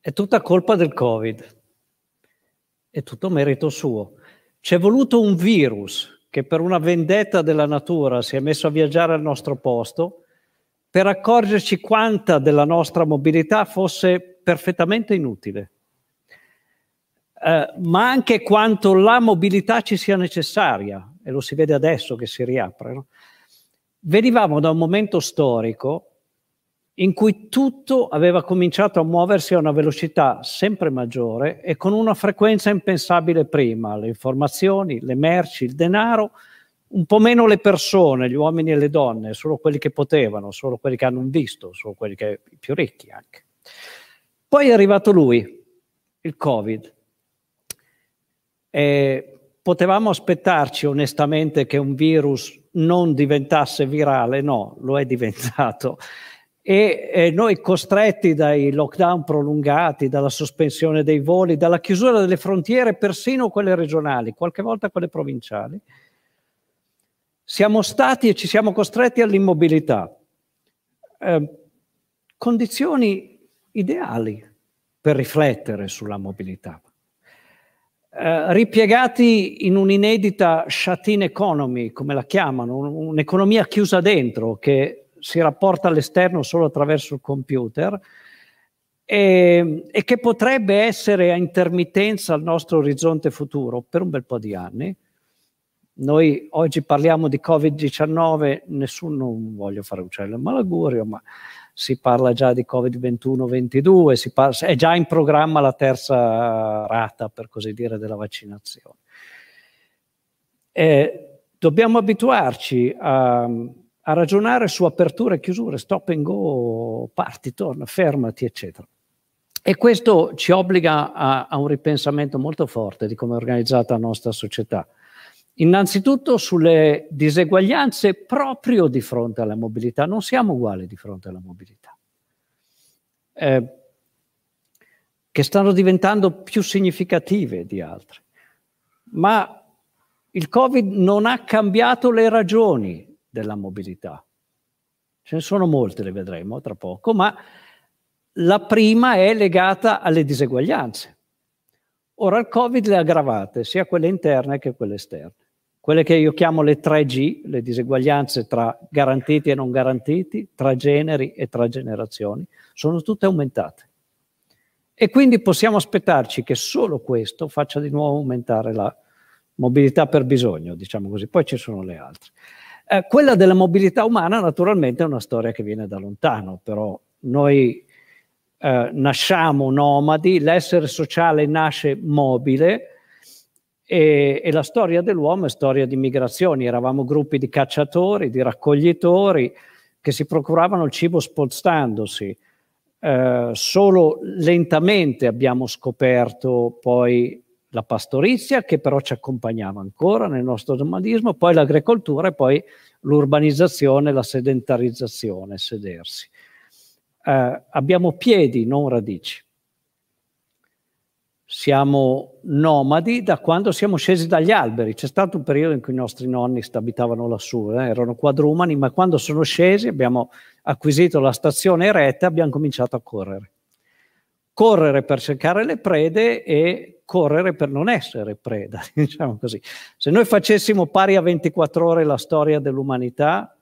È tutta colpa del Covid, è tutto merito suo. C'è voluto un virus che per una vendetta della natura si è messo a viaggiare al nostro posto per accorgerci quanta della nostra mobilità fosse perfettamente inutile, ma anche quanto la mobilità ci sia necessaria, e lo si vede adesso che si riapre, no? Venivamo da un momento storico in cui tutto aveva cominciato a muoversi a una velocità sempre maggiore e con una frequenza impensabile prima. Le informazioni, le merci, il denaro, un po' meno le persone, gli uomini e le donne, solo quelli che potevano, solo quelli che hanno un visto, solo quelli che più ricchi anche. Poi è arrivato lui, il Covid. E potevamo aspettarci onestamente che un virus non diventasse virale? No, lo è diventato. E noi costretti dai lockdown prolungati, dalla sospensione dei voli, dalla chiusura delle frontiere, persino quelle regionali, qualche volta quelle provinciali, siamo stati e ci siamo costretti all'immobilità. Condizioni ideali per riflettere sulla mobilità. Ripiegati in un'inedita shut-in economy, come la chiamano, un'economia chiusa dentro, che si rapporta all'esterno solo attraverso il computer e che potrebbe essere a intermittenza al nostro orizzonte futuro per un bel po' di anni. Noi oggi parliamo di Covid-19, nessuno, voglio fare uccello e malaugurio, ma si parla già di Covid-21-22, è già in programma la terza rata, per così dire, della vaccinazione. Dobbiamo abituarci a ragionare su aperture e chiusure, stop and go, parti, torna, fermati, eccetera. E questo ci obbliga a un ripensamento molto forte di come è organizzata la nostra società. Innanzitutto sulle diseguaglianze proprio di fronte alla mobilità. Non siamo uguali di fronte alla mobilità, che stanno diventando più significative di altre. Ma il Covid non ha cambiato le ragioni della mobilità. Ce ne sono molte, le vedremo tra poco, ma la prima è legata alle diseguaglianze. Ora il Covid le ha aggravate, sia quelle interne che quelle esterne. Quelle che io chiamo le 3G, le diseguaglianze tra garantiti e non garantiti, tra generi e tra generazioni, sono tutte aumentate. E quindi possiamo aspettarci che solo questo faccia di nuovo aumentare la mobilità per bisogno, diciamo così. Poi ci sono le altre. Quella della mobilità umana naturalmente è una storia che viene da lontano, però noi nasciamo nomadi, l'essere sociale nasce mobile e la storia dell'uomo è storia di migrazioni. Eravamo gruppi di cacciatori, di raccoglitori che si procuravano il cibo spostandosi. Solo lentamente abbiamo scoperto poi la pastorizia, che però ci accompagnava ancora nel nostro nomadismo, poi l'agricoltura e poi l'urbanizzazione, la sedentarizzazione, sedersi. Abbiamo piedi, non radici. Siamo nomadi da quando siamo scesi dagli alberi. C'è stato un periodo in cui i nostri nonni abitavano lassù, erano quadrumani, ma quando sono scesi abbiamo acquisito la stazione eretta e abbiamo cominciato a correre. Correre per cercare le prede e correre per non essere preda, diciamo così. Se noi facessimo pari a 24 ore la storia dell'umanità,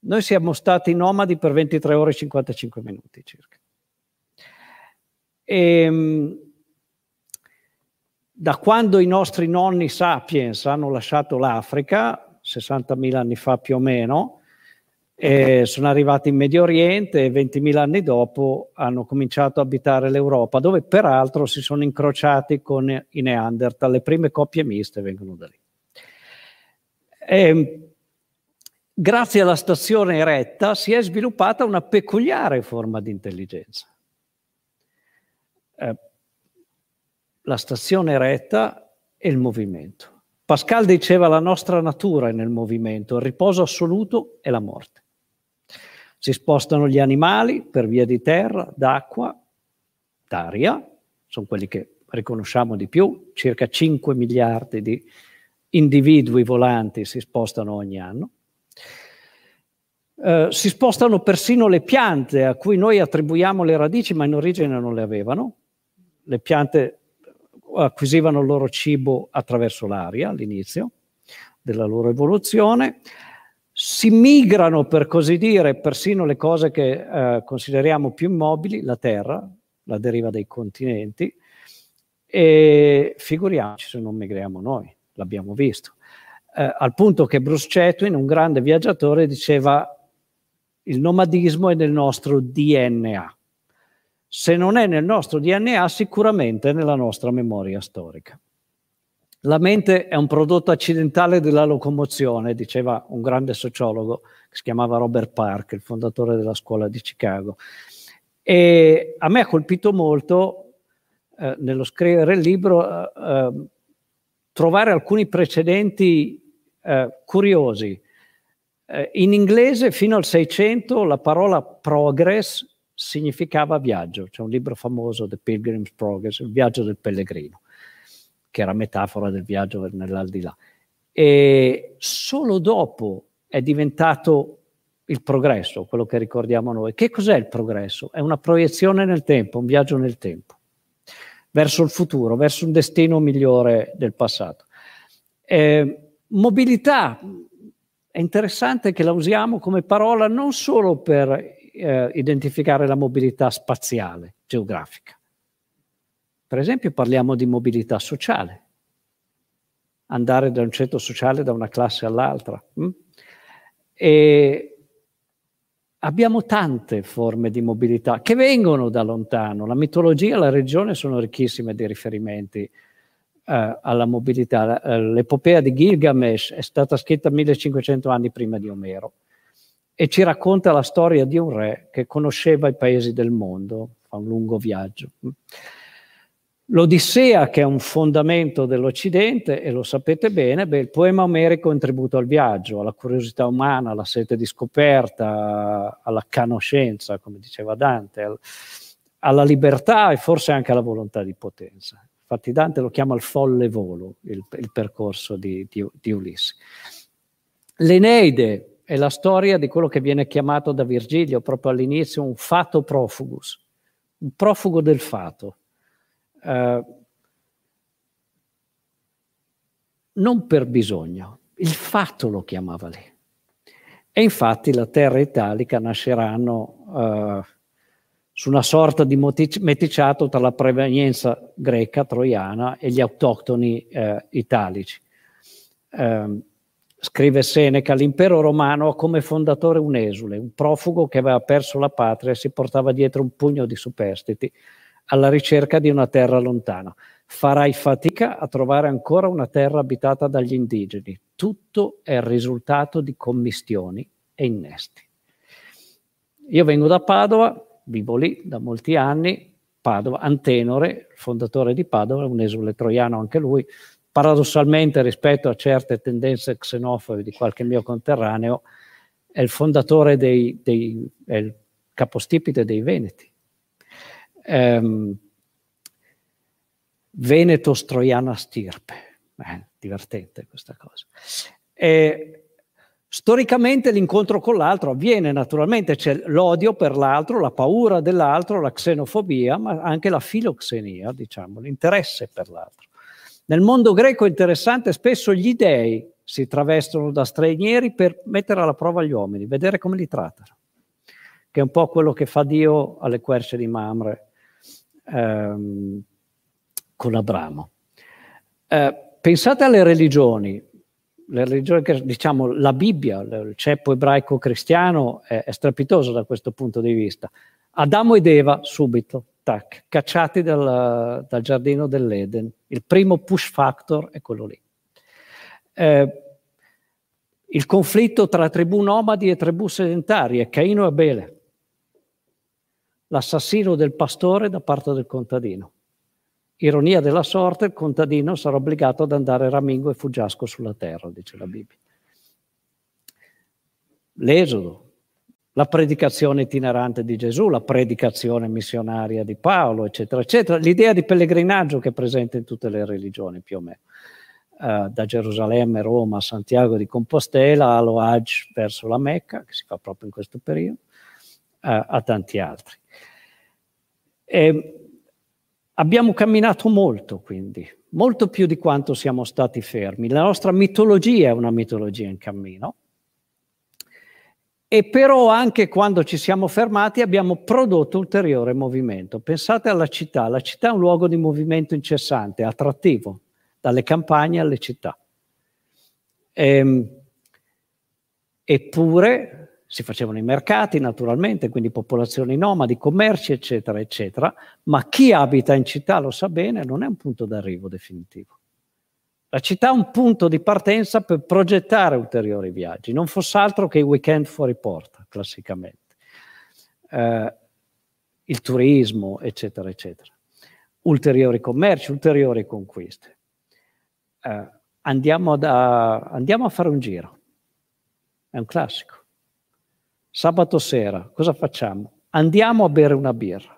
noi siamo stati nomadi per 23 ore e 55 minuti circa. E da quando i nostri nonni sapiens hanno lasciato l'Africa, 60.000 anni fa più o meno, e sono arrivati in Medio Oriente e 20.000 anni dopo hanno cominciato a abitare l'Europa, dove peraltro si sono incrociati con i Neanderthal. Le prime coppie miste vengono da lì. E grazie alla stazione eretta si è sviluppata una peculiare forma di intelligenza. La stazione eretta e il movimento. Pascal diceva: la nostra natura è nel movimento, il riposo assoluto è la morte. Si spostano gli animali per via di terra, d'acqua, d'aria, sono quelli che riconosciamo di più, circa 5 miliardi di individui volanti si spostano ogni anno. Si spostano persino le piante a cui noi attribuiamo le radici, ma in origine non le avevano, le piante acquisivano il loro cibo attraverso l'aria all'inizio della loro evoluzione, si migrano, per così dire, persino le cose che consideriamo più immobili, la terra, la deriva dei continenti, e figuriamoci se non migriamo noi, l'abbiamo visto. Al punto che Bruce Chatwin, un grande viaggiatore, diceva il nomadismo è nel nostro DNA. Se non è nel nostro DNA, sicuramente è nella nostra memoria storica. La mente è un prodotto accidentale della locomozione, diceva un grande sociologo che si chiamava Robert Park, il fondatore della scuola di Chicago. E a me ha colpito molto, nello scrivere il libro, trovare alcuni precedenti curiosi. In inglese, fino al 600, la parola progress significava viaggio. C'è un libro famoso, The Pilgrim's Progress, il viaggio del pellegrino, che era metafora del viaggio nell'aldilà. E solo dopo è diventato il progresso, quello che ricordiamo noi. Che cos'è il progresso? È una proiezione nel tempo, un viaggio nel tempo, verso il futuro, verso un destino migliore del passato. Mobilità, è interessante che la usiamo come parola non solo per identificare la mobilità spaziale, geografica. Per esempio parliamo di mobilità sociale, andare da un ceto sociale da una classe all'altra. E abbiamo tante forme di mobilità che vengono da lontano. La mitologia e la religione sono ricchissime di riferimenti alla mobilità. L'epopea di Gilgamesh è stata scritta 1500 anni prima di Omero e ci racconta la storia di un re che conosceva i paesi del mondo, fa un lungo viaggio. L'Odissea, che è un fondamento dell'Occidente, e lo sapete bene, beh, il poema omerico è un tributo al viaggio, alla curiosità umana, alla sete di scoperta, alla conoscenza, come diceva Dante, alla libertà e forse anche alla volontà di potenza. Infatti Dante lo chiama il folle volo, il percorso di Ulisse. L'Eneide è la storia di quello che viene chiamato da Virgilio proprio all'inizio un fato profugus, un profugo del fato. Non per bisogno, il fatto lo chiamava lì. E infatti la terra italica nasceranno su una sorta di meticciato tra la provenienza greca, troiana e gli autoctoni italici. Scrive Seneca, l'impero romano ha come fondatore un esule, un profugo che aveva perso la patria e si portava dietro un pugno di superstiti alla ricerca di una terra lontana. Farai fatica a trovare ancora una terra abitata dagli indigeni. Tutto è il risultato di commistioni e innesti. Io vengo da Padova, vivo lì da molti anni. Padova, Antenore, fondatore di Padova, è un esule troiano anche lui. Paradossalmente, rispetto a certe tendenze xenofobe di qualche mio conterraneo, è il fondatore è il capostipite dei Veneti. Veneto stroiana stirpe, divertente questa cosa. Storicamente l'incontro con l'altro avviene naturalmente, c'è l'odio per l'altro, la paura dell'altro, la xenofobia, ma anche la filoxenia, diciamo, l'interesse per l'altro. Nel mondo greco è interessante, spesso gli dei si travestono da stranieri per mettere alla prova gli uomini, vedere come li trattano, che è un po' quello che fa Dio alle querce di Mamre con Abramo. Pensate alle religioni, che, diciamo, la Bibbia, il ceppo ebraico cristiano è strepitoso da questo punto di vista. Adamo ed Eva subito, tac, cacciati dal giardino dell'Eden. Il primo push factor è quello lì. Il conflitto tra tribù nomadi e tribù sedentarie, Caino e Abele. L'assassino del pastore da parte del contadino. Ironia della sorte, il contadino sarà obbligato ad andare ramingo e fuggiasco sulla terra, dice la Bibbia. L'esodo, la predicazione itinerante di Gesù, la predicazione missionaria di Paolo, eccetera, eccetera. L'idea di pellegrinaggio che è presente in tutte le religioni, più o meno. Da Gerusalemme, Roma, Santiago di Compostela, allo Hajj verso la Mecca, che si fa proprio in questo periodo, a tanti altri. Abbiamo camminato molto, quindi, molto più di quanto siamo stati fermi. La nostra mitologia è una mitologia in cammino. E però anche quando ci siamo fermati abbiamo prodotto ulteriore movimento. Pensate alla città. La città è un luogo di movimento incessante, attrattivo, dalle campagne alle città. Eppure si facevano i mercati, naturalmente, quindi popolazioni nomadi, commerci, eccetera, eccetera. Ma chi abita in città lo sa bene, non è un punto d'arrivo definitivo. La città è un punto di partenza per progettare ulteriori viaggi, non fosse altro che i weekend fuori porta, classicamente, il turismo, eccetera, eccetera. Ulteriori commerci, ulteriori conquiste. Andiamo a fare un giro, è un classico. Sabato sera, cosa facciamo? Andiamo a bere una birra.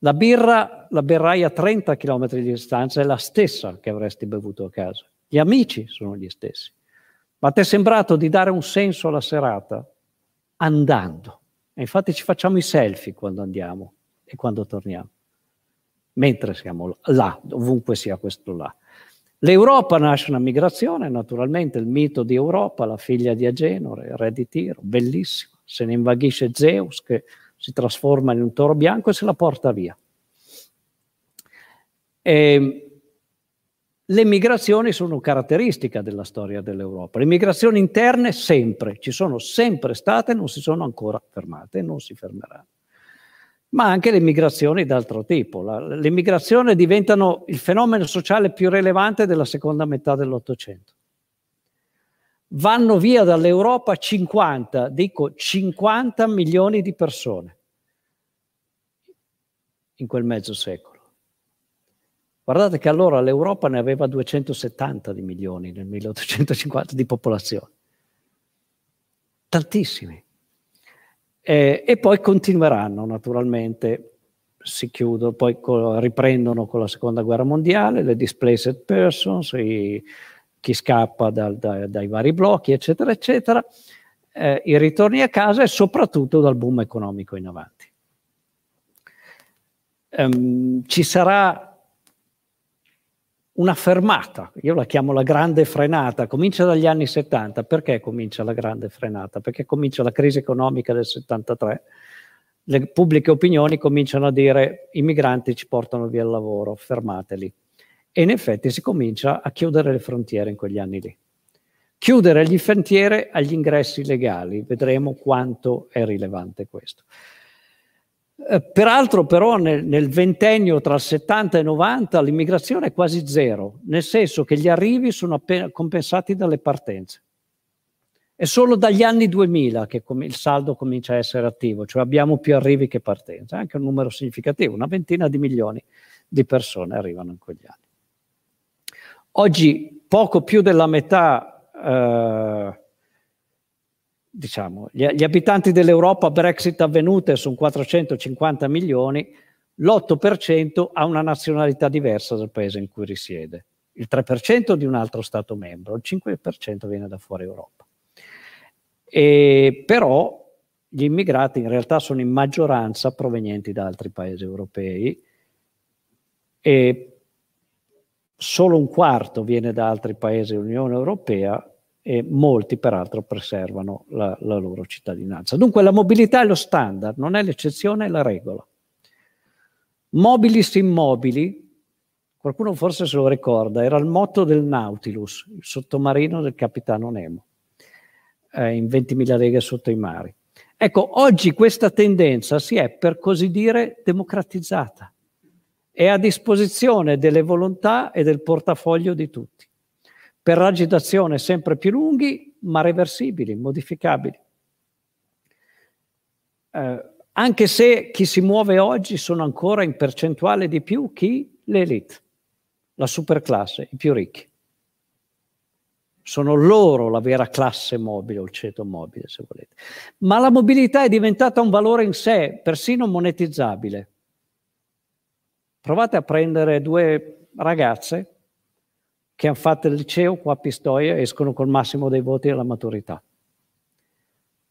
La birra la berrai a 30 km di distanza, è la stessa che avresti bevuto a casa. Gli amici sono gli stessi. Ma ti è sembrato di dare un senso alla serata andando. E infatti ci facciamo i selfie quando andiamo e quando torniamo. Mentre siamo là, ovunque sia questo là. L'Europa nasce una migrazione, naturalmente, il mito di Europa, la figlia di Agenore, re di Tiro, bellissimo. Se ne invaghisce Zeus che si trasforma in un toro bianco e se la porta via. Le migrazioni sono caratteristica della storia dell'Europa. Le migrazioni interne sempre, ci sono sempre state, non si sono ancora fermate, non si fermeranno. Ma anche le migrazioni d'altro tipo. Le migrazioni diventano il fenomeno sociale più rilevante della seconda metà dell'Ottocento. Vanno via dall'Europa 50 milioni di persone in quel mezzo secolo. Guardate che allora l'Europa ne aveva 270 di milioni nel 1850 di popolazione. Tantissimi. E poi continueranno, naturalmente, si chiudono, poi riprendono con la Seconda Guerra Mondiale, le displaced persons, chi scappa dai vari blocchi, eccetera, eccetera, i ritorni a casa e soprattutto dal boom economico in avanti. Ci sarà una fermata, io la chiamo la grande frenata, comincia dagli anni 70. Perché comincia la grande frenata? Perché comincia la crisi economica del 73, le pubbliche opinioni cominciano a dire i migranti ci portano via il lavoro, fermateli. E in effetti si comincia a chiudere le frontiere in quegli anni lì. Chiudere le frontiere agli ingressi legali, vedremo quanto è rilevante questo. Peraltro però nel ventennio tra il 70 e il 90 l'immigrazione è quasi zero, nel senso che gli arrivi sono appena compensati dalle partenze. È solo dagli anni 2000 che il saldo comincia a essere attivo, cioè abbiamo più arrivi che partenze, anche un numero significativo, una ventina di milioni di persone arrivano in quegli anni. Oggi poco più della metà, diciamo, gli abitanti dell'Europa Brexit avvenute sono 450 milioni, l'8% ha una nazionalità diversa dal paese in cui risiede, il 3% di un altro Stato membro, il 5% viene da fuori Europa. E però gli immigrati in realtà sono in maggioranza provenienti da altri paesi europei e solo un quarto viene da altri paesi dell'Unione Europea e molti peraltro preservano la loro cittadinanza. Dunque la mobilità è lo standard, non è l'eccezione, è la regola. Mobilis immobili, qualcuno forse se lo ricorda, era il motto del Nautilus, il sottomarino del capitano Nemo, in 20.000 leghe sotto i mari. Ecco, oggi questa tendenza si è, per così dire, democratizzata. È a disposizione delle volontà e del portafoglio di tutti, per agitazione sempre più lunghi, ma reversibili, modificabili. Anche se chi si muove oggi sono ancora in percentuale di più chi? L'elite, la superclasse, i più ricchi. Sono loro la vera classe mobile, o il ceto mobile, se volete. Ma la mobilità è diventata un valore in sé, persino monetizzabile. Provate a prendere due ragazze che hanno fatto il liceo qua a Pistoia e escono col massimo dei voti alla maturità.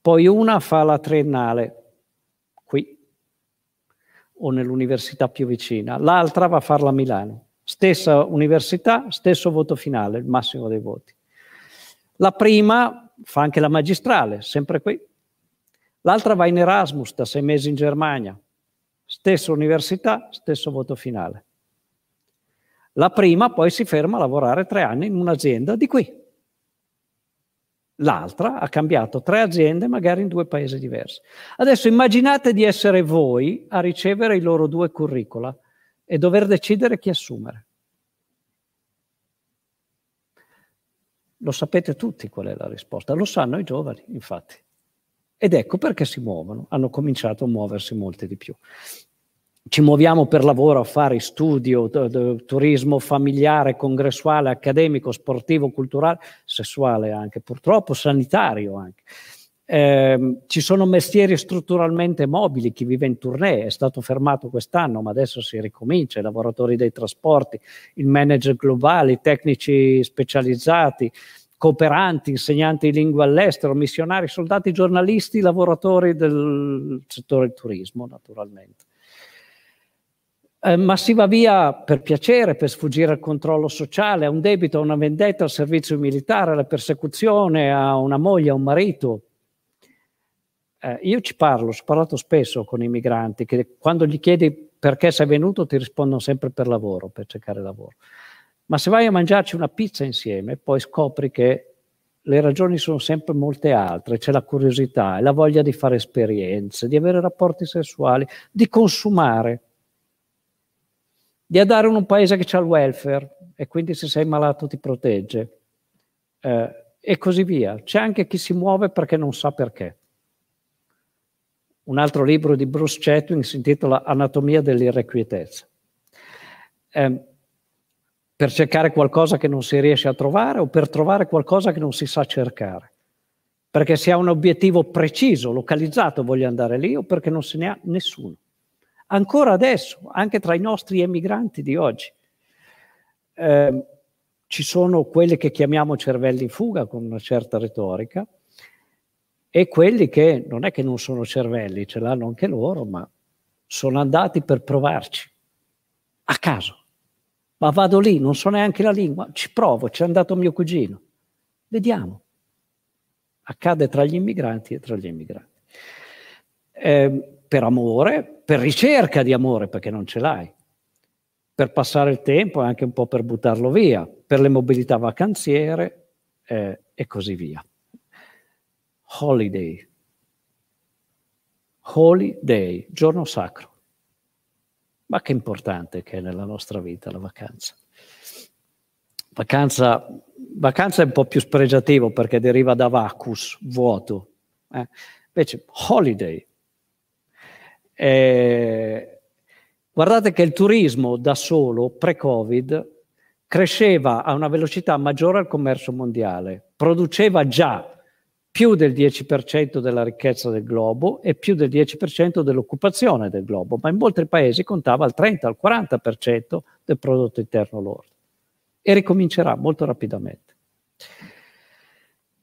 Poi una fa la triennale qui, o nell'università più vicina, l'altra va a farla a Milano. Stessa università, stesso voto finale, il massimo dei voti. La prima fa anche la magistrale, sempre qui. L'altra va in Erasmus da 6 mesi in Germania. Stessa università, stesso voto finale. La prima poi si ferma a lavorare 3 anni in un'azienda di qui. L'altra ha cambiato 3 aziende, magari in 2 paesi diversi. Adesso immaginate di essere voi a ricevere i loro 2 curricula e dover decidere chi assumere. Lo sapete tutti qual è la risposta, lo sanno i giovani, infatti. Ed ecco perché si muovono, hanno cominciato a muoversi molti di più. Ci muoviamo per lavoro, affari, studio, turismo familiare, congressuale, accademico, sportivo, culturale, sessuale anche, purtroppo sanitario anche. Ci sono mestieri strutturalmente mobili, chi vive in tournée è stato fermato quest'anno ma adesso si ricomincia, i lavoratori dei trasporti, il manager globale, i tecnici specializzati, cooperanti, insegnanti di lingua all'estero, missionari, soldati, giornalisti, lavoratori del settore del turismo naturalmente. Ma si va via per piacere, per sfuggire al controllo sociale, a un debito, a una vendetta, al servizio militare, alla persecuzione, a una moglie, a un marito. Io ci parlo, ho parlato spesso con i migranti, che quando gli chiedi perché sei venuto ti rispondono sempre per lavoro, per cercare lavoro. Ma se vai a mangiarci una pizza insieme, poi scopri che le ragioni sono sempre molte altre, c'è la curiosità, la voglia di fare esperienze, di avere rapporti sessuali, di consumare, di andare in un paese che ha il welfare e quindi se sei malato ti protegge e così via. C'è anche chi si muove perché non sa perché. Un altro libro di Bruce Chatwin si intitola Anatomia dell'irrequietezza. Per cercare qualcosa che non si riesce a trovare o per trovare qualcosa che non si sa cercare. Perché si ha un obiettivo preciso, localizzato, voglio andare lì o perché non se ne ha nessuno. Ancora adesso, anche tra i nostri emigranti di oggi, ci sono quelli che chiamiamo cervelli in fuga con una certa retorica e quelli che non sono cervelli, ce l'hanno anche loro, ma sono andati per provarci, a caso. Ma vado lì, non so neanche la lingua, ci provo, c'è andato mio cugino. Vediamo. Accade tra gli immigranti e tra gli emigranti. Per amore, per ricerca di amore, perché non ce l'hai, per passare il tempo e anche un po' per buttarlo via, per le mobilità vacanziere e così via. Holiday. Holy Day, giorno sacro. Ma che importante che è nella nostra vita la vacanza. Vacanza è un po' più spregiativo perché deriva da vacus, vuoto. Invece holiday. Guardate che il turismo da solo, pre-Covid, cresceva a una velocità maggiore al commercio mondiale, produceva già più del 10% della ricchezza del globo e più del 10% dell'occupazione del globo, ma in molti paesi contava il 30, al 40% del prodotto interno lordo e ricomincerà molto rapidamente.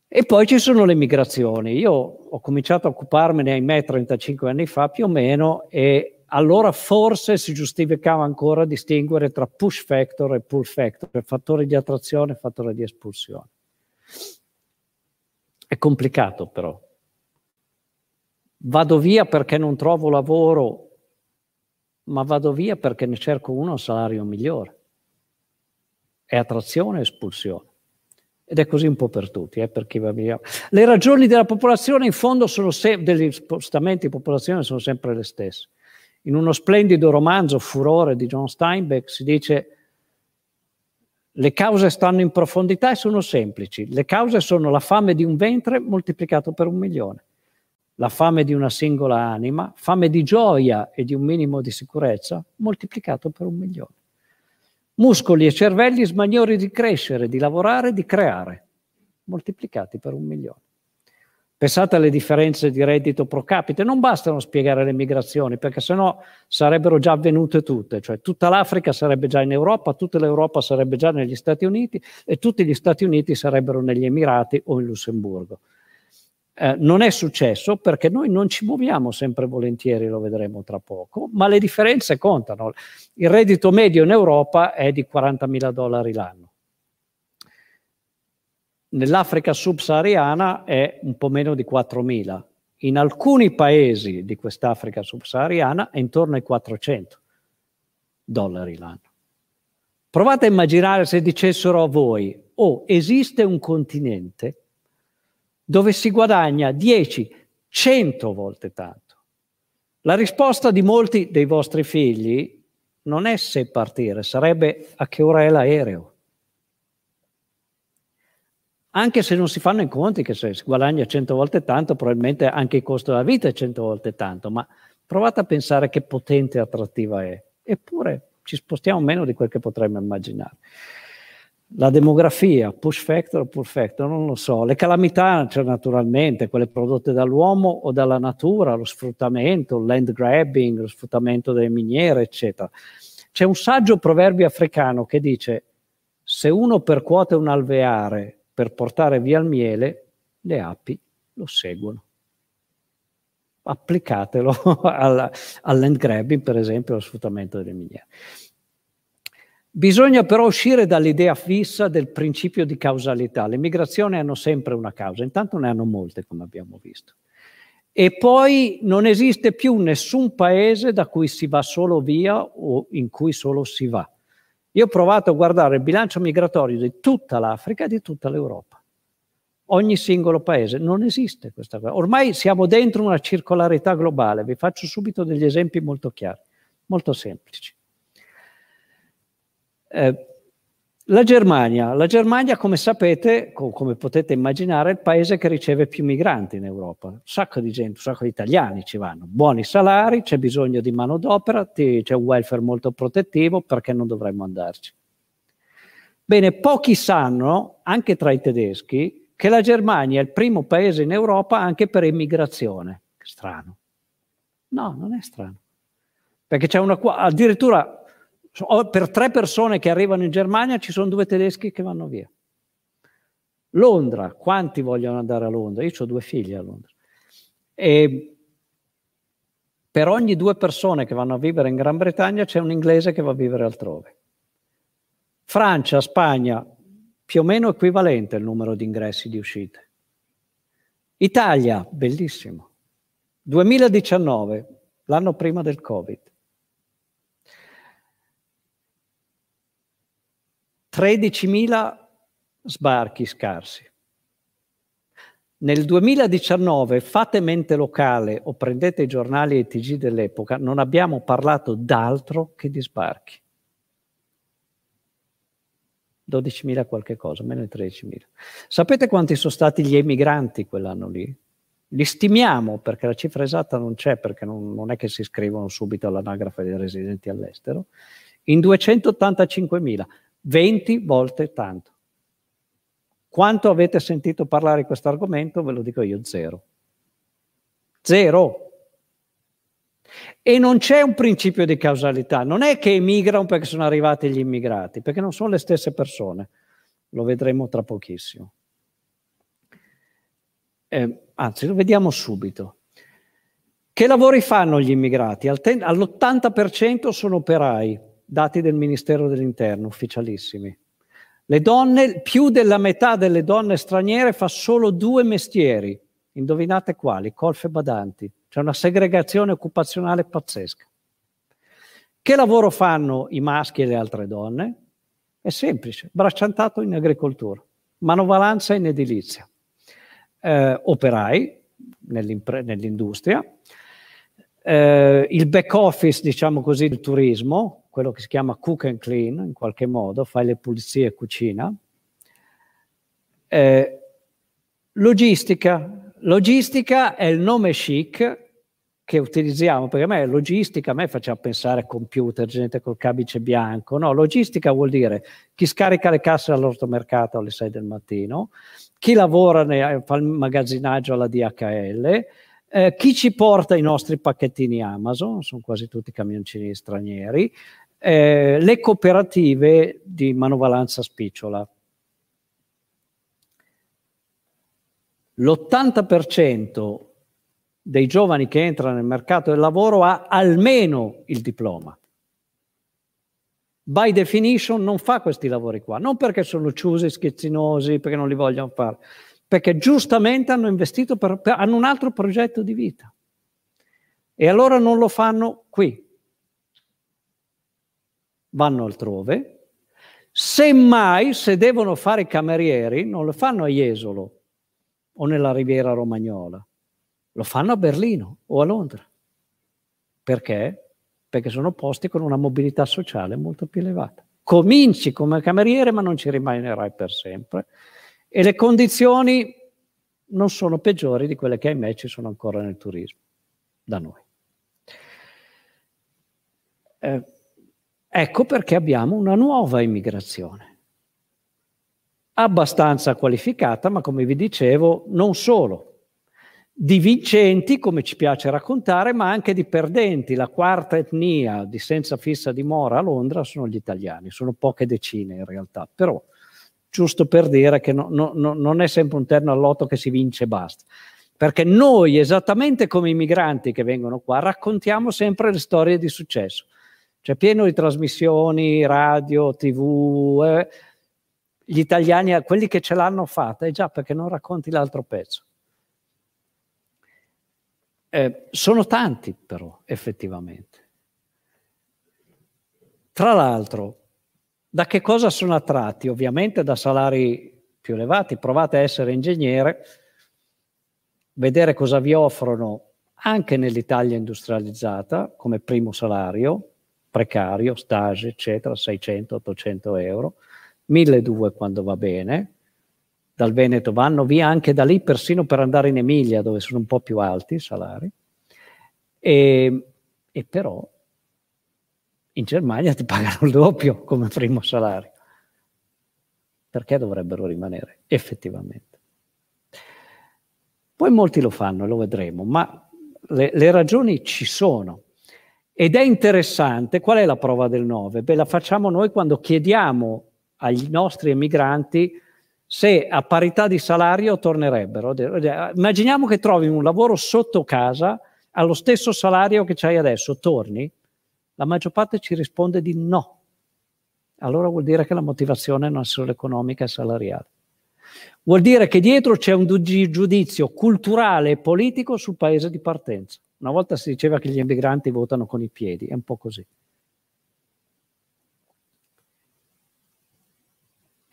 E poi ci sono le migrazioni. Io ho cominciato a occuparmene, ahimè, 35 anni fa più o meno, e allora forse si giustificava ancora distinguere tra push factor e pull factor, fattore di attrazione e fattore di espulsione. È complicato però. Vado via perché non trovo lavoro, ma vado via perché ne cerco uno a salario migliore. È attrazione e espulsione. Ed è così un po' per tutti, per chi va via. Le ragioni della popolazione in fondo sono degli spostamenti di popolazione sono sempre le stesse. In uno splendido romanzo, Furore, di John Steinbeck, si dice le cause stanno in profondità e sono semplici. Le cause sono la fame di un ventre moltiplicato per 1.000.000, la fame di una singola anima, fame di gioia e di un minimo di sicurezza moltiplicato per 1.000.000. Muscoli e cervelli smaniori di crescere, di lavorare, di creare, moltiplicati per 1.000.000. Pensate alle differenze di reddito pro capite, non bastano spiegare le migrazioni, perché sennò sarebbero già avvenute tutte, cioè tutta l'Africa sarebbe già in Europa, tutta l'Europa sarebbe già negli Stati Uniti e tutti gli Stati Uniti sarebbero negli Emirati o in Lussemburgo. Non è successo perché noi non ci muoviamo sempre volentieri, lo vedremo tra poco, ma le differenze contano. Il reddito medio in Europa è di $40.000 l'anno. Nell'Africa subsahariana è un po' meno di 4.000. In alcuni paesi di quest'Africa subsahariana è intorno ai $400 l'anno. Provate a immaginare se dicessero a voi: oh, esiste un continente dove si guadagna 10, 100 volte tanto. La risposta di molti dei vostri figli non è se partire, sarebbe a che ora è l'aereo. Anche se non si fanno i conti che se si guadagna 100 volte tanto, probabilmente anche il costo della vita è 100 volte tanto, ma provate a pensare che potente e attrattiva è. Eppure ci spostiamo meno di quel che potremmo immaginare. La demografia, push factor o pull factor, non lo so. Le calamità, cioè, naturalmente, quelle prodotte dall'uomo o dalla natura, lo sfruttamento, il land grabbing, lo sfruttamento delle miniere, eccetera. C'è un saggio proverbio africano che dice: se uno percuote un alveare per portare via il miele, le api lo seguono. Applicatelo al land grabbing, per esempio, allo sfruttamento delle miniere. Bisogna però uscire dall'idea fissa del principio di causalità. Le migrazioni hanno sempre una causa, intanto ne hanno molte, come abbiamo visto. E poi non esiste più nessun paese da cui si va solo via o in cui solo si va. Io ho provato a guardare il bilancio migratorio di tutta l'Africa e di tutta l'Europa. Ogni singolo paese, non esiste questa cosa. Ormai siamo dentro una circolarità globale, vi faccio subito degli esempi molto chiari, molto semplici. La Germania, come sapete, come potete immaginare, è il paese che riceve più migranti in Europa. Un sacco di gente, un sacco di italiani ci vanno, buoni salari, c'è bisogno di manodopera, c'è un welfare molto protettivo, perché non dovremmo andarci. Bene, pochi sanno, anche tra i tedeschi, che la Germania è il primo paese in Europa anche per immigrazione. Strano. No, non è strano. Perché c'è una... addirittura... per 3 persone che arrivano in Germania ci sono 2 tedeschi che vanno via. Londra, quanti vogliono andare a Londra? Io ho 2 figli a Londra. E per ogni 2 persone che vanno a vivere in Gran Bretagna c'è un inglese che va a vivere altrove. Francia, Spagna, più o meno equivalente il numero di ingressi e di uscite. Italia, bellissimo. 2019, l'anno prima del Covid. 13.000 sbarchi scarsi. Nel 2019, fate mente locale o prendete i giornali e i TG dell'epoca, non abbiamo parlato d'altro che di sbarchi. 12.000 qualche cosa, meno di 13.000. Sapete quanti sono stati gli emigranti quell'anno lì? Li stimiamo, perché la cifra esatta non c'è, perché non è che si iscrivono subito all'anagrafe dei residenti all'estero, in 285.000. 20 volte tanto. Quanto avete sentito parlare di questo argomento? Ve lo dico io, zero. Zero. E non c'è un principio di causalità. Non è che emigrano perché sono arrivati gli immigrati, perché non sono le stesse persone. Lo vedremo tra pochissimo. Anzi, lo vediamo subito. Che lavori fanno gli immigrati? All'80% sono operai. Dati del Ministero dell'Interno, ufficialissimi. Le donne, più della metà delle donne straniere fa solo 2 mestieri. Indovinate quali? Colf e badanti. C'è una segregazione occupazionale pazzesca. Che lavoro fanno i maschi e le altre donne? È semplice, bracciantato in agricoltura, manovalanza in edilizia, operai nell'industria, il back office, diciamo così, del turismo, quello che si chiama cook and clean, in qualche modo, fai le pulizie e cucina. Logistica. Logistica è il nome chic che utilizziamo, perché a me logistica, a me faceva pensare computer, gente col camice bianco. No, logistica vuol dire chi scarica le casse all'ortomercato alle 6 del mattino, chi lavora, fa il magazzinaggio alla DHL, chi ci porta i nostri pacchettini Amazon, sono quasi tutti camioncini stranieri, le cooperative di manovalanza spicciola. l'80% dei giovani che entrano nel mercato del lavoro ha almeno il diploma. By definition non fa questi lavori qua, non perché sono chiusi, schizzinosi, perché non li vogliono fare, perché giustamente hanno investito, hanno un altro progetto di vita. E allora non lo fanno qui. Vanno altrove. Semmai, se devono fare i camerieri, non lo fanno a Jesolo o nella Riviera Romagnola, lo fanno a Berlino o a Londra. Perché? Perché sono posti con una mobilità sociale molto più elevata. Cominci come cameriere, ma non ci rimanerai per sempre. E le condizioni non sono peggiori di quelle che ahimè ci sono ancora nel turismo, da noi. Ecco perché abbiamo una nuova immigrazione, abbastanza qualificata, ma come vi dicevo, non solo. Di vincenti, come ci piace raccontare, ma anche di perdenti. La quarta etnia di senza fissa dimora a Londra sono gli italiani, sono poche decine in realtà, però giusto per dire che non è sempre un terno al lotto che si vince e basta, perché noi, esattamente come i migranti che vengono qua, raccontiamo sempre le storie di successo. C'è pieno di trasmissioni, radio, tv, gli italiani, quelli che ce l'hanno fatta, già perché non racconti l'altro pezzo. Sono tanti però effettivamente. Tra l'altro, da che cosa sono attratti? Ovviamente da salari più elevati. Provate a essere ingegnere, vedere cosa vi offrono anche nell'Italia industrializzata come primo salario, precario, stage eccetera, 600-800 euro, 1.200 quando va bene. Dal Veneto vanno via anche da lì persino per andare in Emilia, dove sono un po' più alti i salari, e però in Germania ti pagano il doppio come primo salario. Perché dovrebbero rimanere effettivamente? Poi molti lo fanno e lo vedremo, ma le ragioni ci sono. Ed è interessante, qual è la prova del 9? Beh, la facciamo noi quando chiediamo ai nostri emigranti se a parità di salario tornerebbero. Immaginiamo che trovi un lavoro sotto casa allo stesso salario che c'hai adesso, torni? La maggior parte ci risponde di no. Allora vuol dire che la motivazione non è solo economica e salariale. Vuol dire che dietro c'è un giudizio culturale e politico sul paese di partenza. Una volta si diceva che gli emigranti votano con i piedi, è un po' così.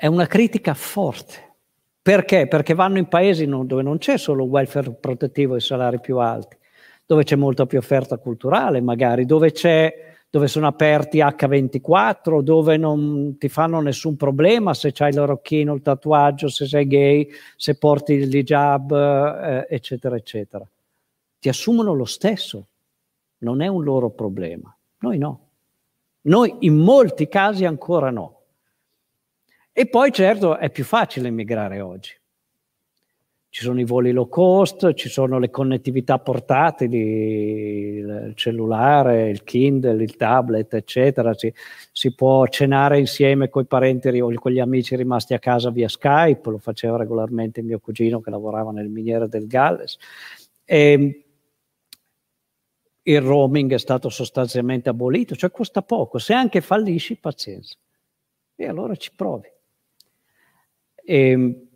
È una critica forte. Perché? Perché vanno in paesi dove non c'è solo welfare protettivo e salari più alti, dove c'è molta più offerta culturale magari, dove sono aperti H24, dove non ti fanno nessun problema se c'hai l'orecchino, il tatuaggio, se sei gay, se porti l'hijab, eccetera, eccetera. Ti assumono lo stesso, non è un loro problema. Noi no. Noi in molti casi ancora no. E poi certo è più facile emigrare oggi, ci sono i voli low cost, ci sono le connettività portatili, il cellulare, il Kindle, il tablet eccetera, si può cenare insieme con i parenti o con gli amici rimasti a casa via Skype, lo faceva regolarmente mio cugino che lavorava nelle miniere del Galles. E il roaming è stato sostanzialmente abolito, cioè costa poco, se anche fallisci pazienza, e allora ci provi. E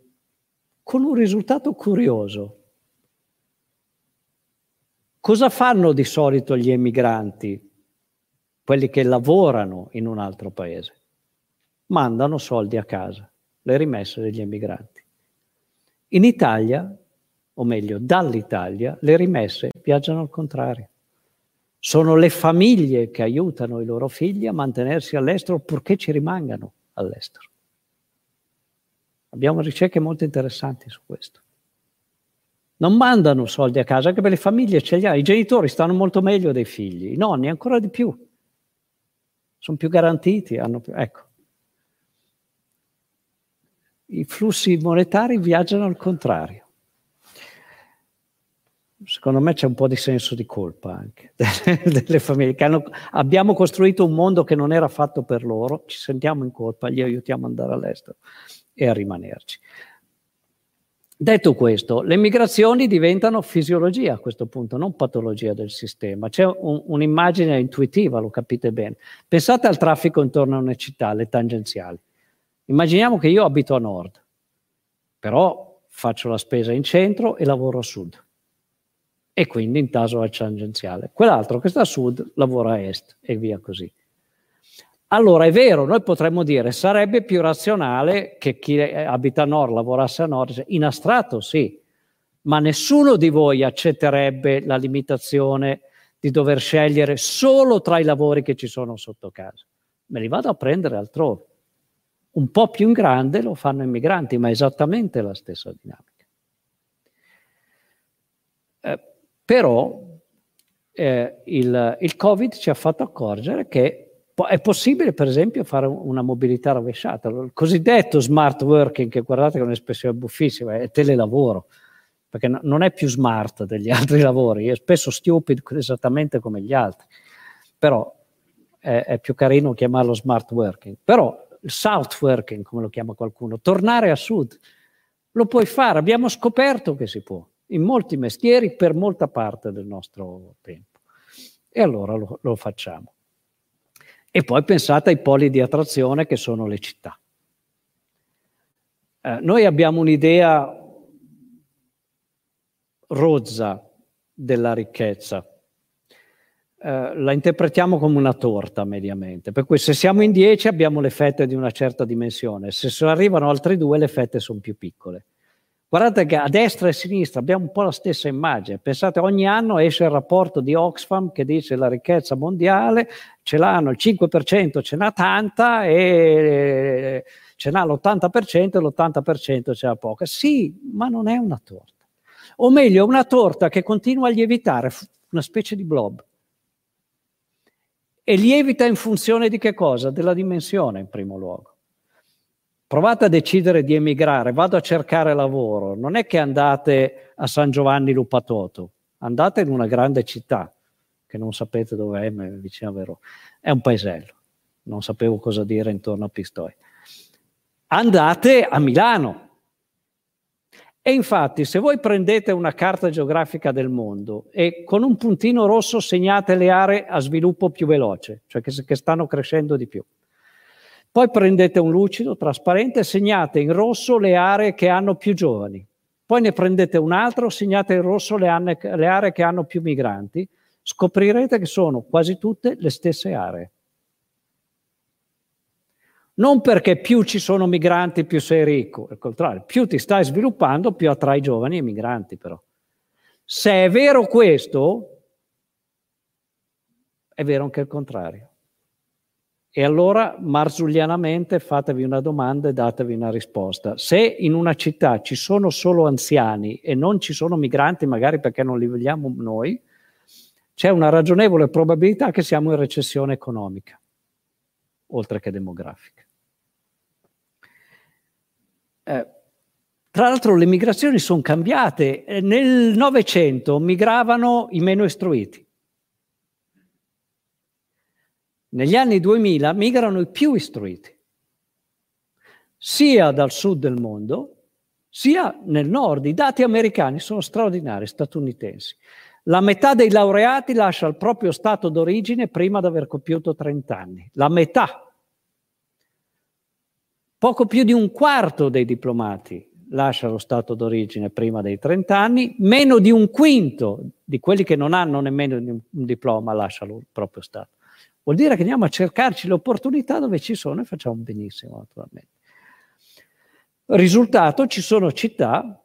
con un risultato curioso. Cosa fanno di solito gli emigranti, quelli che lavorano in un altro paese? Mandano soldi a casa, le rimesse degli emigranti. In Italia, o meglio dall'Italia, le rimesse viaggiano al contrario. Sono le famiglie che aiutano i loro figli a mantenersi all'estero purché ci rimangano all'estero. Abbiamo ricerche molto interessanti su questo. Non mandano soldi a casa, anche per le famiglie ce li hanno. I genitori stanno molto meglio dei figli, i nonni ancora di più. Sono più garantiti, hanno più... Ecco. I flussi monetari viaggiano al contrario. Secondo me c'è un po' di senso di colpa anche delle famiglie. Abbiamo costruito un mondo che non era fatto per loro, ci sentiamo in colpa, li aiutiamo ad andare all'estero e a rimanerci. Detto questo, le migrazioni diventano fisiologia a questo punto, non patologia del sistema. C'è un'immagine intuitiva, lo capite bene. Pensate al traffico intorno a una città, le tangenziali. Immaginiamo che io abito a nord, però faccio la spesa in centro e lavoro a sud. E quindi intaso al tangenziale. Quell'altro che sta a sud lavora a est e via così. Allora è vero, noi potremmo dire sarebbe più razionale che chi abita a nord lavorasse a nord, in astratto sì, ma nessuno di voi accetterebbe la limitazione di dover scegliere solo tra i lavori che ci sono sotto casa. Me li vado a prendere altrove. Un po' più in grande lo fanno i migranti, ma è esattamente la stessa dinamica. Però il Covid ci ha fatto accorgere che è possibile, per esempio, fare una mobilità rovesciata. Il cosiddetto smart working, che guardate che è un'espressione buffissima, è telelavoro, perché non è più smart degli altri lavori, è spesso stupid esattamente come gli altri, però è più carino chiamarlo smart working. Però il south working, come lo chiama qualcuno, tornare a sud, lo puoi fare, abbiamo scoperto che si può, in molti mestieri, per molta parte del nostro tempo. E allora lo facciamo. E poi pensate ai poli di attrazione che sono le città. Noi abbiamo un'idea rozza della ricchezza. La interpretiamo come una torta mediamente, per cui se siamo in 10 abbiamo le fette di una certa dimensione, se arrivano altre 2 le fette sono più piccole. Guardate che a destra e a sinistra abbiamo un po' la stessa immagine. Pensate, ogni anno esce il rapporto di Oxfam che dice la ricchezza mondiale, ce l'hanno il 5%, ce n'ha tanta, e ce n'ha l'80% e l'80% ce n'ha poca. Sì, ma non è una torta. O meglio, è una torta che continua a lievitare, una specie di blob. E lievita in funzione di che cosa? Della dimensione, in primo luogo. Provate a decidere di emigrare, vado a cercare lavoro, non è che andate a San Giovanni Lupatoto, andate in una grande città, che non sapete dov'è, ma è vicino a Verona, è un paesello, non sapevo cosa dire intorno a Pistoia. Andate a Milano. E infatti se voi prendete una carta geografica del mondo e con un puntino rosso segnate le aree a sviluppo più veloce, cioè che stanno crescendo di più, poi prendete un lucido, trasparente, e segnate in rosso le aree che hanno più giovani. Poi ne prendete un altro, segnate in rosso le aree che hanno più migranti. Scoprirete che sono quasi tutte le stesse aree. Non perché più ci sono migranti più sei ricco, al contrario, più ti stai sviluppando più attrai giovani e migranti però. Se è vero questo, è vero anche il contrario. E allora marzullianamente fatevi una domanda e datevi una risposta. Se in una città ci sono solo anziani e non ci sono migranti, magari perché non li vogliamo noi, c'è una ragionevole probabilità che siamo in recessione economica, oltre che demografica. Tra l'altro le migrazioni sono cambiate. Nel Novecento migravano i meno istruiti. Negli anni 2000 migrano i più istruiti, sia dal sud del mondo, sia nel nord. I dati americani sono straordinari, statunitensi. La metà dei laureati lascia il proprio stato d'origine prima di aver compiuto 30 anni. La metà. Poco più di un quarto dei diplomati lascia lo stato d'origine prima dei 30 anni, meno di un quinto di quelli che non hanno nemmeno un diploma lasciano il proprio stato. Vuol dire che andiamo a cercarci le opportunità dove ci sono e facciamo benissimo, naturalmente. Risultato, ci sono città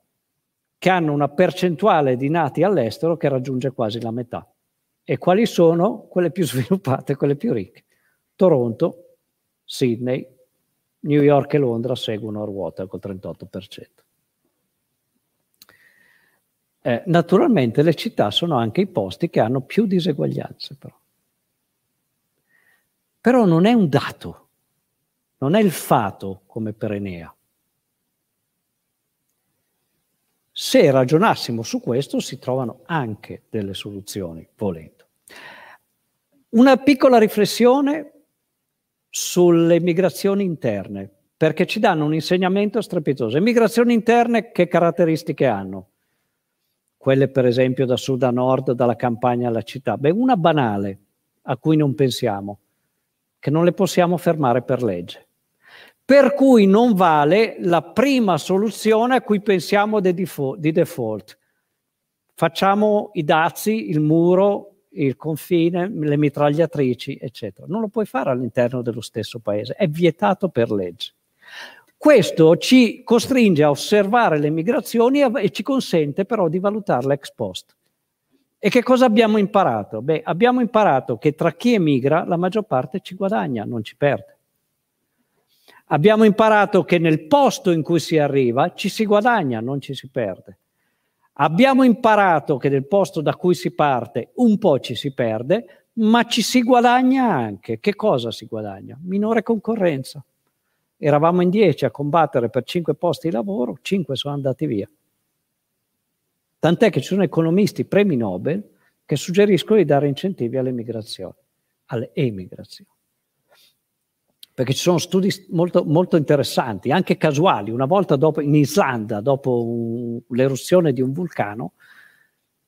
che hanno una percentuale di nati all'estero che raggiunge quasi la metà. E quali sono? Quelle più sviluppate, quelle più ricche. Toronto, Sydney, New York e Londra seguono a ruota col 38%. Naturalmente le città sono anche i posti che hanno più diseguaglianze, però. Però non è un dato, non è il fato come per Enea. Se ragionassimo su questo si trovano anche delle soluzioni, volendo. Una piccola riflessione sulle migrazioni interne, perché ci danno un insegnamento strepitoso. Emigrazioni interne che caratteristiche hanno? Quelle per esempio da sud a nord, dalla campagna alla città. Beh, una banale, a cui non pensiamo, che non le possiamo fermare per legge. Per cui non vale la prima soluzione a cui pensiamo di default. Facciamo i dazi, il muro, il confine, le mitragliatrici, eccetera. Non lo puoi fare all'interno dello stesso paese, è vietato per legge. Questo ci costringe a osservare le migrazioni e ci consente però di valutarle ex post. E che cosa abbiamo imparato? Beh, abbiamo imparato che tra chi emigra la maggior parte ci guadagna, non ci perde. Abbiamo imparato che nel posto in cui si arriva ci si guadagna, non ci si perde. Abbiamo imparato che nel posto da cui si parte un po' ci si perde, ma ci si guadagna anche. Che cosa si guadagna? Minore concorrenza. Eravamo in 10 a combattere per 5 posti di lavoro, 5 sono andati via. Tant'è che ci sono economisti, premi Nobel, che suggeriscono di dare incentivi all'emigrazione, alle emigrazioni. Perché ci sono studi molto, molto interessanti, anche casuali. Una volta in Islanda, dopo l'eruzione di un vulcano,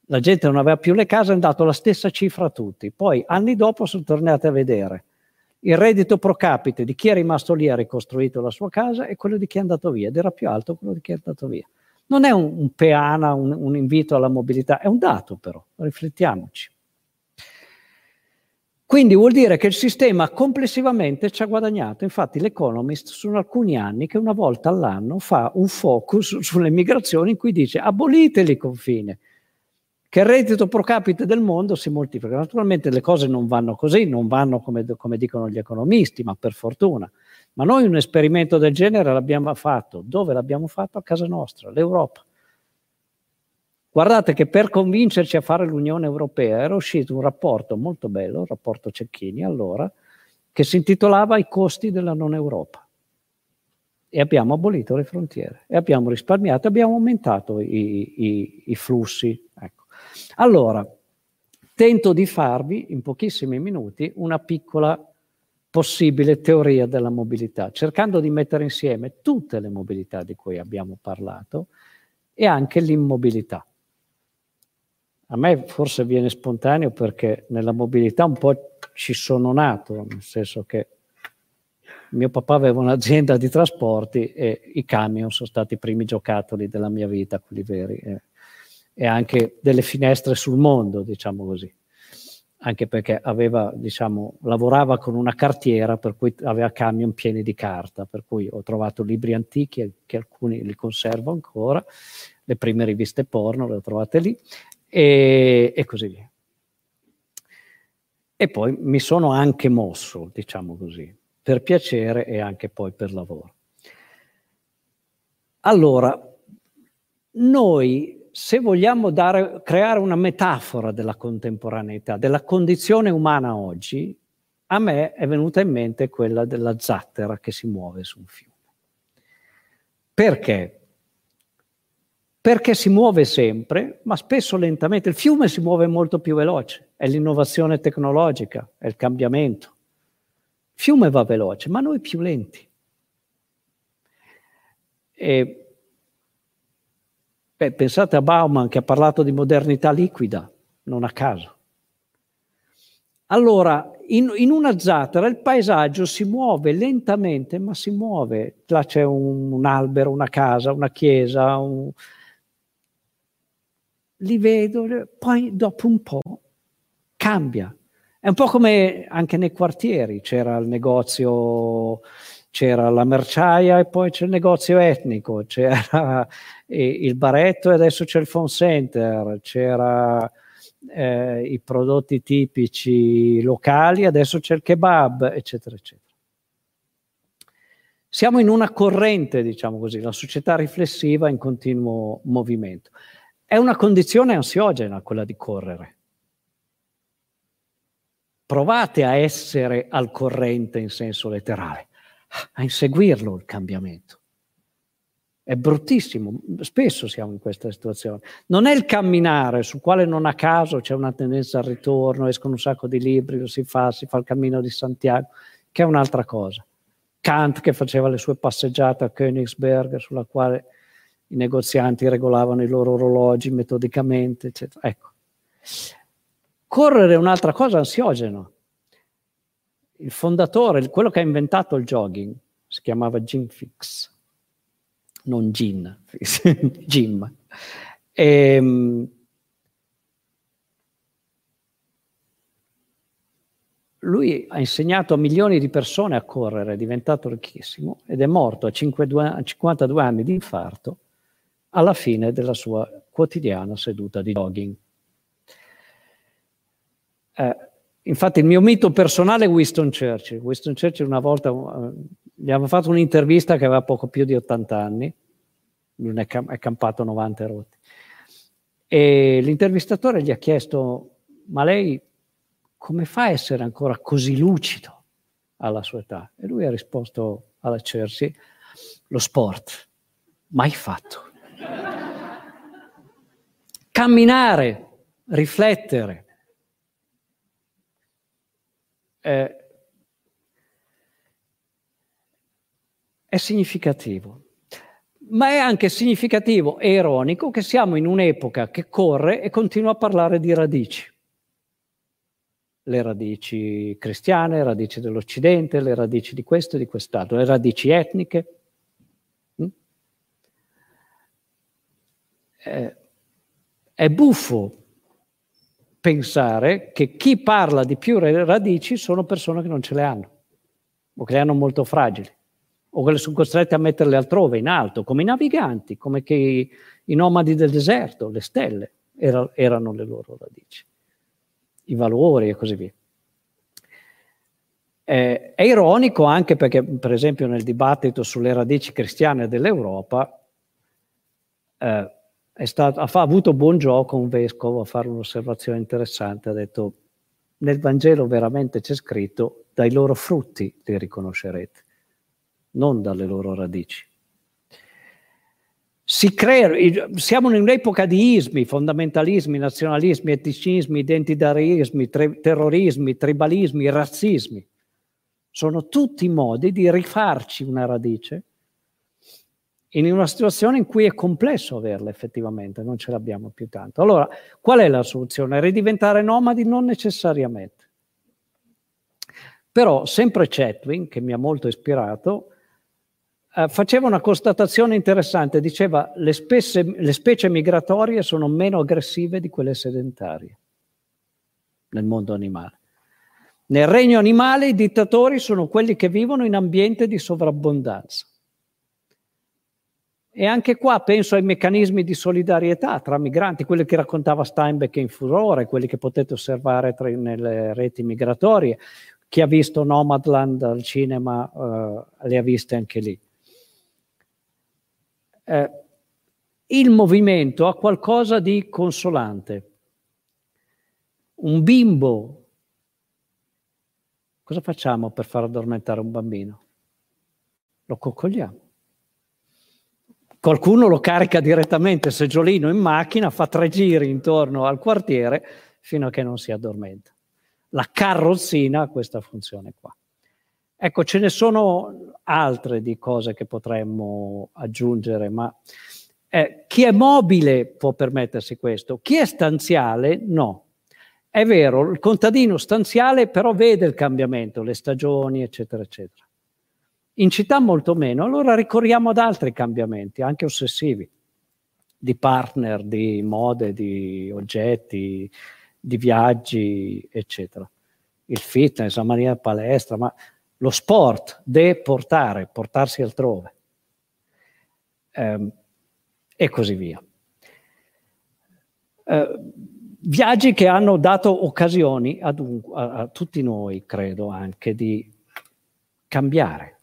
la gente non aveva più le case, hanno dato la stessa cifra a tutti. Poi, anni dopo, sono tornati a vedere il reddito pro capite di chi è rimasto lì e ha ricostruito la sua casa e quello di chi è andato via, ed era più alto quello di chi è andato via. Non è un peana, un invito alla mobilità, è un dato però, riflettiamoci. Quindi vuol dire che il sistema complessivamente ci ha guadagnato. Infatti l'Economist sono alcuni anni che una volta all'anno fa un focus sulle migrazioni in cui dice abolite il confine, che il reddito pro capite del mondo si moltiplica. Naturalmente le cose non vanno così, non vanno come dicono gli economisti, ma per fortuna. Ma noi un esperimento del genere l'abbiamo fatto. Dove l'abbiamo fatto? A casa nostra, l'Europa. Guardate che per convincerci a fare l'Unione Europea era uscito un rapporto molto bello, il rapporto Cecchini allora, che si intitolava I costi della non Europa. E abbiamo abolito le frontiere, e abbiamo risparmiato, abbiamo aumentato i flussi, ecco. Allora, tento di farvi in pochissimi minuti una piccola possibile teoria della mobilità, cercando di mettere insieme tutte le mobilità di cui abbiamo parlato e anche l'immobilità. A me forse viene spontaneo perché nella mobilità un po' ci sono nato, nel senso che mio papà aveva un'azienda di trasporti e i camion sono stati i primi giocattoli della mia vita, quelli veri, e anche delle finestre sul mondo, diciamo così, anche perché aveva, diciamo, lavorava con una cartiera per cui aveva camion pieni di carta, per cui ho trovato libri antichi, che alcuni li conservo ancora, le prime riviste porno le ho trovate lì, e così via. E poi mi sono anche mosso, diciamo così, per piacere e anche poi per lavoro. Allora, noi... Se vogliamo creare una metafora della contemporaneità, della condizione umana oggi, a me è venuta in mente quella della zattera che si muove su un fiume. Perché? Perché si muove sempre, ma spesso lentamente. Il fiume si muove molto più veloce, è l'innovazione tecnologica, è il cambiamento. Il fiume va veloce, ma noi più lenti. Beh, pensate a Bauman che ha parlato di modernità liquida, non a caso. Allora, in una zattera il paesaggio si muove lentamente, ma si muove. Là c'è un albero, una casa, una chiesa. Li vedo, poi dopo un po' cambia. È un po' come anche nei quartieri, c'era il negozio... C'era la merciaia e poi c'è il negozio etnico, c'era il baretto e adesso c'è il phone center, c'era i prodotti tipici locali, adesso c'è il kebab, eccetera, eccetera. Siamo in una corrente, diciamo così, la società riflessiva in continuo movimento. È una condizione ansiogena quella di correre. Provate a essere al corrente in senso letterale. A inseguirlo il cambiamento. È bruttissimo, spesso siamo in questa situazione. Non è il camminare, sul quale non a caso c'è una tendenza al ritorno, escono un sacco di libri, lo si fa il cammino di Santiago, che è un'altra cosa. Kant che faceva le sue passeggiate a Königsberg, sulla quale i negozianti regolavano i loro orologi metodicamente, eccetera. Ecco. Correre è un'altra cosa, ansiogeno. Il fondatore, quello che ha inventato il jogging, si chiamava Jim Fix, non Gin, Jim. Lui ha insegnato a milioni di persone a correre, è diventato ricchissimo ed è morto a 52 anni di infarto alla fine della sua quotidiana seduta di jogging. Infatti il mio mito personale è Winston Churchill. Winston Churchill una volta gli aveva fatto un'intervista che aveva poco più di 80 anni, lui è campato 90 rotti, e l'intervistatore gli ha chiesto: ma lei come fa a essere ancora così lucido alla sua età? E lui ha risposto alla Churchill: lo sport, mai fatto. Camminare, riflettere. È significativo, ma è anche significativo e ironico che siamo in un'epoca che corre e continua a parlare di radici. Le radici cristiane, le radici dell'Occidente, le radici di questo e di quest'altro, le radici etniche. È buffo pensare che chi parla di più radici sono persone che non ce le hanno, o che le hanno molto fragili, o che le sono costrette a metterle altrove, in alto, come i naviganti, come che i nomadi del deserto, le stelle erano le loro radici, i valori e così via. È ironico anche perché, per esempio, nel dibattito sulle radici cristiane dell'Europa ha avuto buon gioco un vescovo a fare un'osservazione interessante, ha detto: nel Vangelo veramente c'è scritto dai loro frutti li riconoscerete, non dalle loro radici. Siamo in un'epoca di ismi, fondamentalismi, nazionalismi, etnicismi, identitarismi, terrorismi, tribalismi, razzismi. Sono tutti modi di rifarci una radice in una situazione in cui è complesso averla effettivamente, non ce l'abbiamo più tanto. Allora, qual è la soluzione? Ridiventare nomadi? Non necessariamente. Però sempre Chatwin, che mi ha molto ispirato, faceva una constatazione interessante, diceva: le specie migratorie sono meno aggressive di quelle sedentarie nel mondo animale. Nel regno animale i dittatori sono quelli che vivono in ambiente di sovrabbondanza. E anche qua penso ai meccanismi di solidarietà tra migranti, quelli che raccontava Steinbeck in Furore, quelli che potete osservare nelle reti migratorie. Chi ha visto Nomadland al cinema le ha viste anche lì. Il movimento ha qualcosa di consolante. Un bimbo, cosa facciamo per far addormentare un bambino? Lo coccoliamo. Qualcuno lo carica direttamente seggiolino in macchina, fa 3 giri intorno al quartiere fino a che non si addormenta. La carrozzina ha questa funzione qua. Ecco, ce ne sono altre di cose che potremmo aggiungere, ma chi è mobile può permettersi questo, chi è stanziale no. È vero, il contadino stanziale però vede il cambiamento, le stagioni, eccetera, eccetera. In città molto meno, allora ricorriamo ad altri cambiamenti, anche ossessivi, di partner, di mode, di oggetti, di viaggi, eccetera. Il fitness, la mania palestra, ma lo sport deve portarsi altrove, e così via. Viaggi che hanno dato occasioni a tutti noi, credo, anche di cambiare,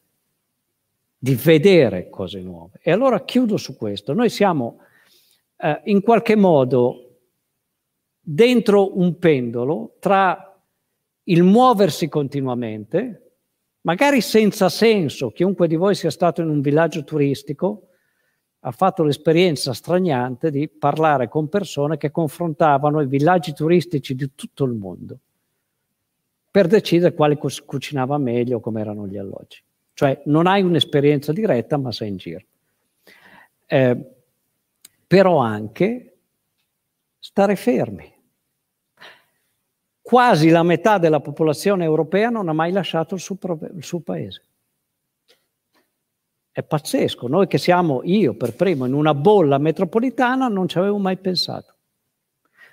di vedere cose nuove. E allora chiudo su questo. Noi siamo in qualche modo dentro un pendolo tra il muoversi continuamente, magari senza senso. Chiunque di voi sia stato in un villaggio turistico ha fatto l'esperienza straniante di parlare con persone che confrontavano i villaggi turistici di tutto il mondo per decidere quale cucinava meglio, come erano gli alloggi. Cioè non hai un'esperienza diretta, ma sei in giro. Però anche stare fermi. Quasi la metà della popolazione europea non ha mai lasciato il suo paese. È pazzesco. Noi che siamo, io per primo, in una bolla metropolitana non ci avevo mai pensato.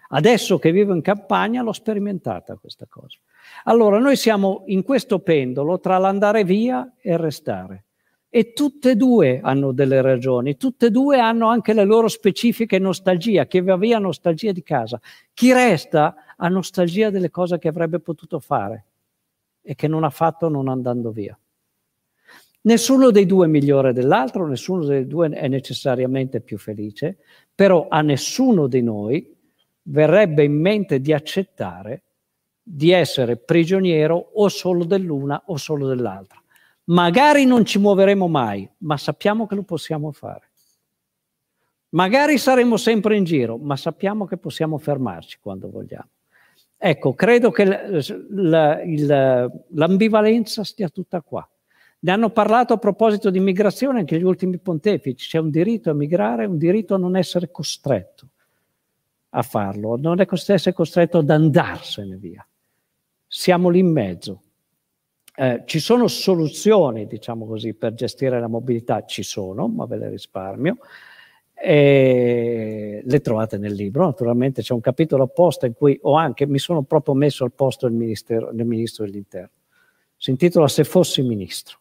Adesso che vivo in campagna l'ho sperimentata questa cosa. Allora noi siamo in questo pendolo tra l'andare via e il restare. E tutte e due hanno delle ragioni, tutte e due hanno anche le loro specifiche nostalgie. Chi va via ha nostalgia di casa, chi resta ha nostalgia delle cose che avrebbe potuto fare e che non ha fatto non andando via. Nessuno dei due è migliore dell'altro, nessuno dei due è necessariamente più felice, però a nessuno di noi verrebbe in mente di accettare di essere prigioniero o solo dell'una o solo dell'altra. Magari non ci muoveremo mai, ma sappiamo che lo possiamo fare. Magari saremo sempre in giro, ma sappiamo che possiamo fermarci quando vogliamo. Ecco, credo che l'ambivalenza stia tutta qua. Ne hanno parlato a proposito di migrazione anche gli ultimi pontefici. C'è un diritto a migrare, un diritto a non essere costretto a farlo, non è essere costretto ad andarsene via. Siamo lì in mezzo. Ci sono soluzioni, diciamo così, per gestire la mobilità, ci sono, ma ve le risparmio, le trovate nel libro, naturalmente c'è un capitolo apposta in cui ho anche, mi sono proprio messo al posto del ministro dell'interno, si intitola Se fossi ministro,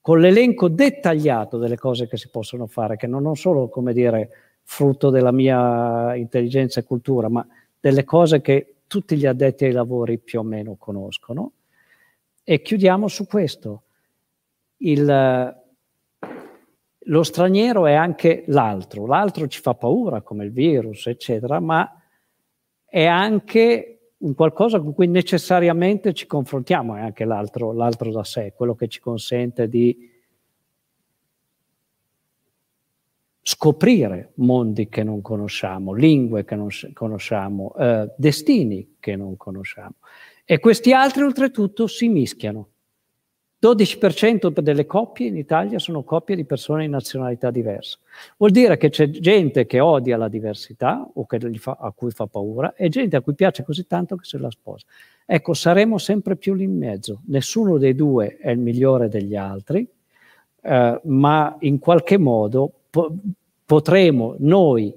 con l'elenco dettagliato delle cose che si possono fare, che non sono, come dire, frutto della mia intelligenza e cultura, ma delle cose che tutti gli addetti ai lavori più o meno conoscono. E chiudiamo su questo, lo straniero è anche l'altro, l'altro ci fa paura come il virus eccetera, ma è anche un qualcosa con cui necessariamente ci confrontiamo, è anche l'altro da sé, quello che ci consente di scoprire mondi che non conosciamo, lingue che non conosciamo, destini che non conosciamo. E questi altri oltretutto si mischiano. 12% delle coppie in Italia sono coppie di persone di nazionalità diversa. Vuol dire che c'è gente che odia la diversità o che a cui fa paura e gente a cui piace così tanto che se la sposa. Ecco, saremo sempre più lì in mezzo. Nessuno dei due è il migliore degli altri, ma in qualche modo potremo noi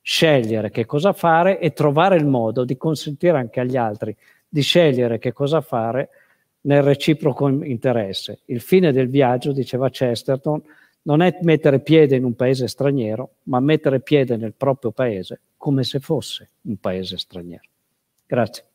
scegliere che cosa fare e trovare il modo di consentire anche agli altri di scegliere che cosa fare nel reciproco interesse. Il fine del viaggio, diceva Chesterton, non è mettere piede in un paese straniero, ma mettere piede nel proprio paese come se fosse un paese straniero. Grazie.